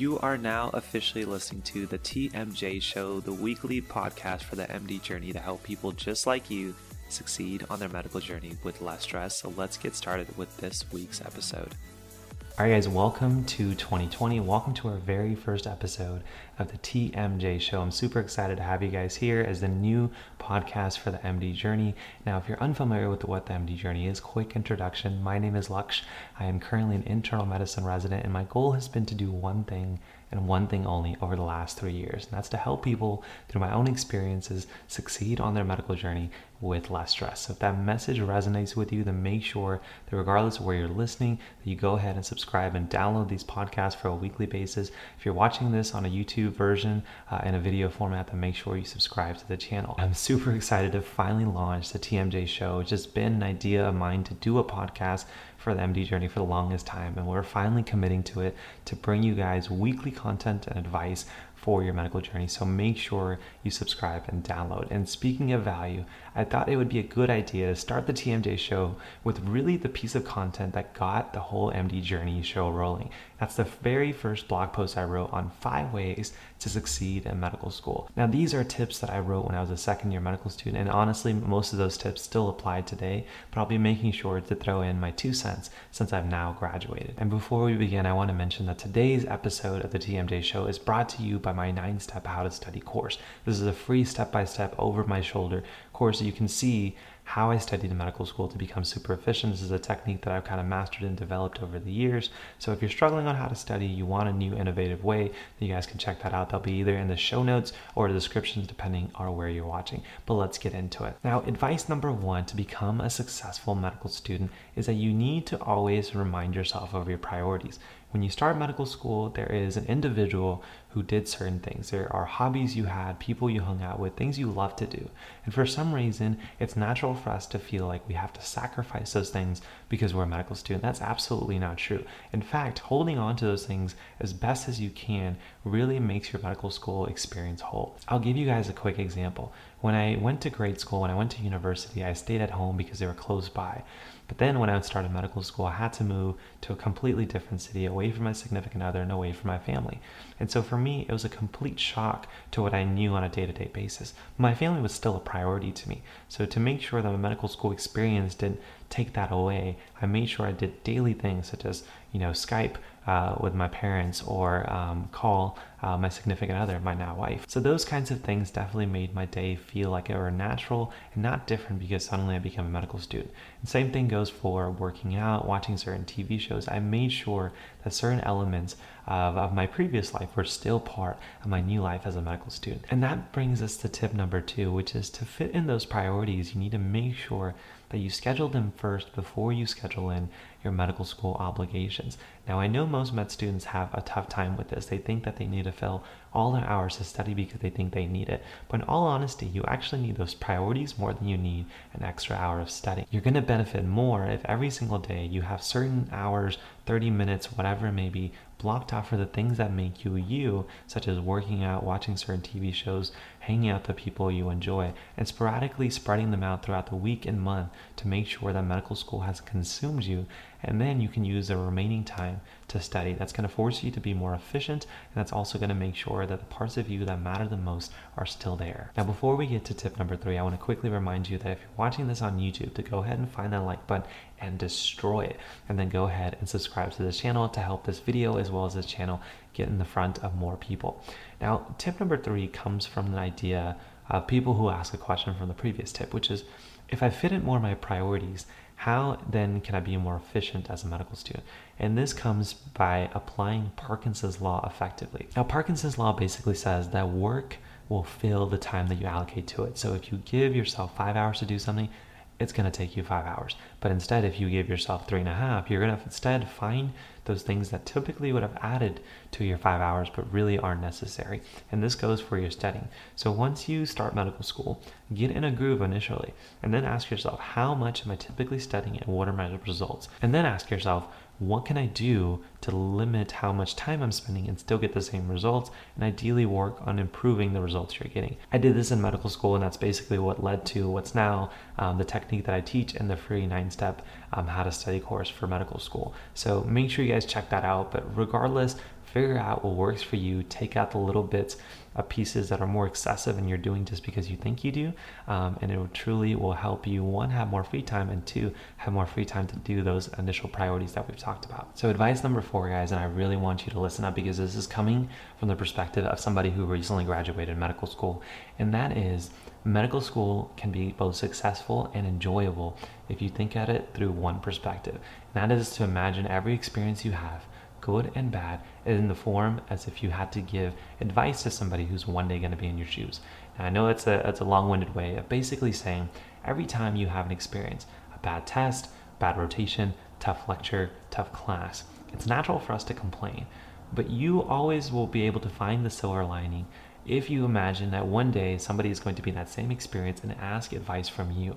You are now officially listening to the TMJ Show, the weekly podcast for the MD Journey to help people just like you succeed on their medical journey with less stress. So let's get started with this week's episode. All right, guys, welcome to 2020. Welcome to our very first episode of the TMJ Show. I'm super excited to have you guys here as the new podcast for the MD Journey. Now, if you're unfamiliar with what the MD Journey is, quick introduction. My name is Laksh. I am currently an internal medicine resident, and my goal has been to do one thing and one thing only over the last 3 years, and that's to help people through my own experiences succeed on their medical journey with less stress. So if that message resonates with you, then make sure that regardless of where you're listening, that you go ahead and subscribe and download these podcasts for a weekly basis. If you're watching this on a YouTube version in a video format, then make sure you subscribe to the channel. I'm super excited to finally launch the TMJ Show. It's just been an idea of mine to do a podcast for the MD Journey for the longest time, and we're finally committing to it to bring you guys weekly content and advice for your medical journey. So make sure you subscribe and download. And speaking of value, I thought it would be a good idea to start the TMJ Show with really the piece of content that got the whole MD Journey show rolling. That's the very first blog post I wrote on 5 ways to succeed in medical school. Now, these are tips that I wrote when I was a second-year medical student, and honestly, most of those tips still apply today, but I'll be making sure to throw in my 2 cents since I've now graduated. And before we begin, I want to mention that today's episode of the TMJ Show is brought to you by my 9-step How to Study course. This is a free step-by-step over my shoulder course so you can see how I studied in medical school to become super efficient. This is a technique that I've kind of mastered and developed over the years. So if you're struggling on how to study, you want a new innovative way, then you guys can check that out. They'll be either in the show notes or the descriptions depending on where you're watching. But let's get into it. Now, advice number 1 to become a successful medical student is that you need to always remind yourself of your priorities. When you start medical school, there is an individual who did certain things. There are hobbies you had, people you hung out with, things you love to do. And for some reason, it's natural for us to feel like we have to sacrifice those things because we're a medical student. That's absolutely not true. In fact, holding on to those things as best as you can really makes your medical school experience whole. I'll give you guys a quick example. When I went to grade school, when I went to university, I stayed at home because they were close by. But then when I started medical school, I had to move to a completely different city, away from my significant other and away from my family. And so for me, it was a complete shock to what I knew on a day-to-day basis. My family was still a priority to me. So to make sure that my medical school experience didn't take that away, I made sure I did daily things such as, Skype with my parents or call my significant other, my now wife. So those kinds of things definitely made my day feel like it were natural and not different because suddenly I became a medical student. And same thing goes for working out, watching certain TV shows. I made sure that certain elements of my previous life were still part of my new life as a medical student. And that brings us to tip number 2, which is to fit in those priorities, you need to make sure that you schedule them first before you schedule in your medical school obligations. Now, I know most med students have a tough time with this. They think that they need to fill all their hours to study because they think they need it. But in all honesty, you actually need those priorities more than you need an extra hour of study. You're going to benefit more if every single day you have certain hours, 30 minutes, whatever it may be, blocked off for the things that make you you, such as working out, watching certain TV shows, hanging out with the people you enjoy, and sporadically spreading them out throughout the week and month to make sure that medical school has consumed you. And then you can use the remaining time to study. That's going to force you to be more efficient, and that's also going to make sure that the parts of you that matter the most are still there. Now, before we get to tip number 3, I want to quickly remind you that if you're watching this on YouTube, to go ahead and find that like button and destroy it, and then go ahead and subscribe to this channel to help this video as well as this channel get in the front of more people. Now, tip number 3 comes from an idea of people who ask a question from the previous tip, which is, if I fit in more of my priorities, how then can I be more efficient as a medical student? And this comes by applying Parkinson's law effectively. Now, Parkinson's law basically says that work will fill the time that you allocate to it. So if you give yourself 5 hours to do something, it's going to take you 5 hours. But instead, if you give yourself 3.5, you're going to instead find those things that typically would have added to your 5 hours, but really aren't necessary. And this goes for your studying. So once you start medical school, get in a groove initially, and then ask yourself, how much am I typically studying and what are my results? And then ask yourself, what can I do to limit how much time I'm spending and still get the same results, and ideally work on improving the results you're getting. I did this in medical school, and that's basically what led to what's now the technique that I teach in the free 9-step How to Study course for medical school. So make sure you guys check that out. But regardless, figure out what works for you, take out the little bits of pieces that are more excessive and you're doing just because you think you do, and it will truly will help you, one, have more free time, and two, have more free time to do those initial priorities that we've talked about. So advice number 4, guys, and I really want you to listen up because this is coming from the perspective of somebody who recently graduated medical school, and that is medical school can be both successful and enjoyable if you think at it through one perspective, and that is to imagine every experience you have, good and bad, in the form as if you had to give advice to somebody who's one day going to be in your shoes. Now, I know it's a long-winded way of basically saying every time you have an experience, a bad test, bad rotation, tough lecture, tough class, it's natural for us to complain, but you always will be able to find the silver lining if you imagine that one day somebody is going to be in that same experience and ask advice from you.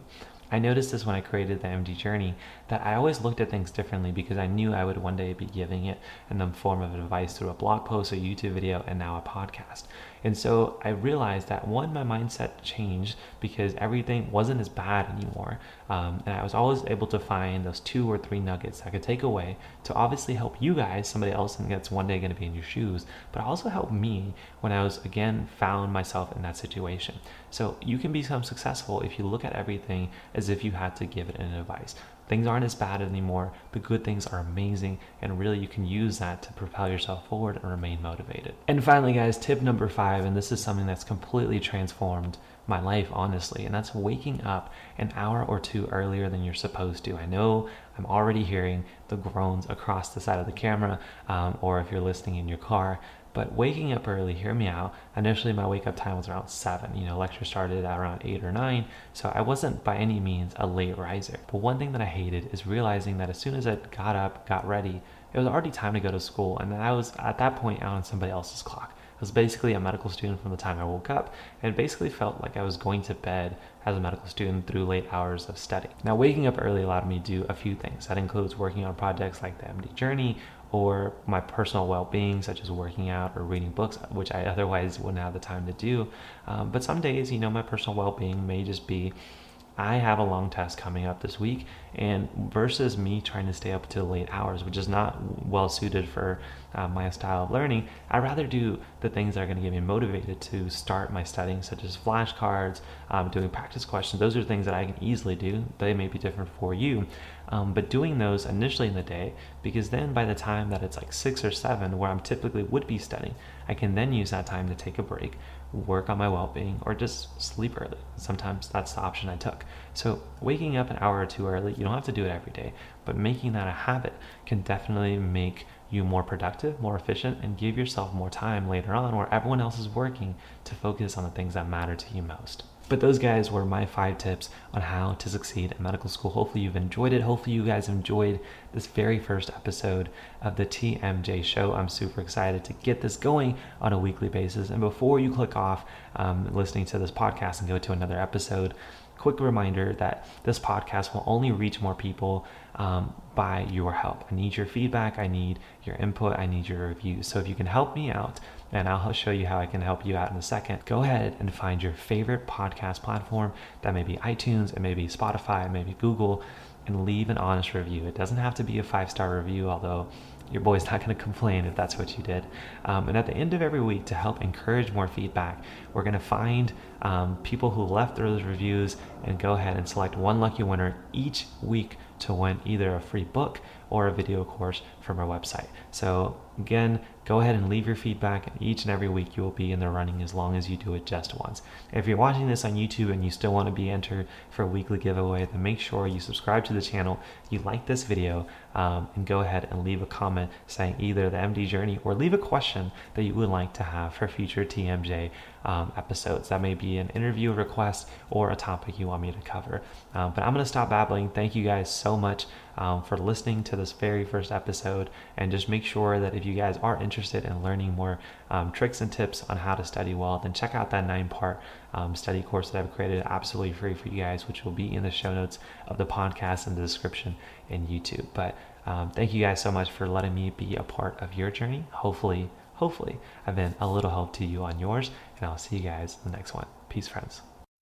I noticed this when I created the MD Journey, that I always looked at things differently because I knew I would one day be giving it in the form of advice through a blog post, a YouTube video, and now a podcast. And so I realized that, one, my mindset changed because everything wasn't as bad anymore. And I was always able to find those 2 or 3 nuggets I could take away to obviously help you guys, somebody else that's one day gonna be in your shoes, but also help me when I was, again, found myself in that situation. So you can become successful if you look at everything as if you had to give it an advice. Things aren't as bad anymore. The good things are amazing, and really you can use that to propel yourself forward and remain motivated. And finally, guys, tip number 5, and this is something that's completely transformed my life, honestly, and that's waking up an hour or 2 earlier than you're supposed to. I know I'm already hearing the groans across the side of the camera, or if you're listening in your car, but waking up early, hear me out. Initially, my wake up time was around 7. You know, lecture started at around 8 or 9. So I wasn't by any means a late riser. But one thing that I hated is realizing that as soon as I got up, got ready, it was already time to go to school. And I was at that point out on somebody else's clock. I was basically a medical student from the time I woke up, and basically felt like I was going to bed as a medical student through late hours of studying. Now, waking up early allowed me to do a few things. That includes working on projects like the MD Journey, or my personal well-being, such as working out or reading books, which I otherwise wouldn't have the time to do. But some days, you know, my personal well-being may just be, I have a long test coming up this week, and versus me trying to stay up till late hours, which is not well suited for my style of learning, I'd rather do the things that are going to get me motivated to start my studying, such as flashcards, doing practice questions. Those are things that I can easily do. They may be different for you, but doing those initially in the day, because then by the time that it's like 6 or 7, where I'm typically would be studying, I can then use that time to take a break, work on my well-being, or just sleep early. Sometimes that's the option I took. So waking up an hour or 2 early, you don't have to do it every day, but making that a habit can definitely make you more productive, more efficient, and give yourself more time later on where everyone else is working to focus on the things that matter to you most. But those, guys, were my 5 tips on how to succeed in medical school. Hopefully you've enjoyed it. Hopefully you guys enjoyed this very first episode of the TMJ Show. I'm super excited to get this going on a weekly basis. And before you click off listening to this podcast and go to another episode, quick reminder that this podcast will only reach more people by your help. I need your feedback. I need your input. I need your reviews. So if you can help me out, and I'll show you how I can help you out in a second, go ahead and find your favorite podcast platform. That may be iTunes, it may be Spotify, it may be Google, and leave an honest review. It doesn't have to be a 5-star review, although your boy's not going to complain if that's what you did. And at the end of every week, to help encourage more feedback, we're going to find people who left those reviews and go ahead and select one lucky winner each week to win either a free book or a video course from our website. So again, go ahead and leave your feedback, and each and every week you will be in the running as long as you do it just once. If you're watching this on YouTube and you still want to be entered for a weekly giveaway, then make sure you subscribe to the channel, you like this video, and go ahead and leave a comment saying either the MD Journey, or leave a question that you would like to have for future TMJ episodes. That may be an interview request or a topic you want me to cover. But I'm going to stop babbling. Thank you guys so much for listening to this very first episode, and just make sure that if you guys are interested in learning more tricks and tips on how to study well, then check out that 9-part study course that I've created absolutely free for you guys, which will be in the show notes of the podcast and the description in YouTube. But thank you guys so much for letting me be a part of your journey. Hopefully I've been a little help to you on yours, and I'll see you guys in the next one. Peace, friends.